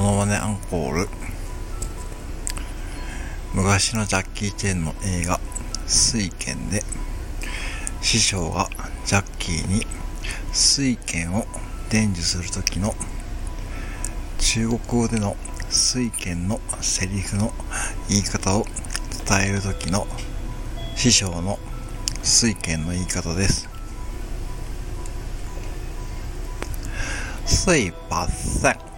モノマネアンコール。昔のジャッキー・チェンの映画酔拳で師匠がジャッキーに酔拳を伝授する時の中国語での酔拳のセリフの言い方を伝える時の師匠の酔拳の言い方です。睡吧散。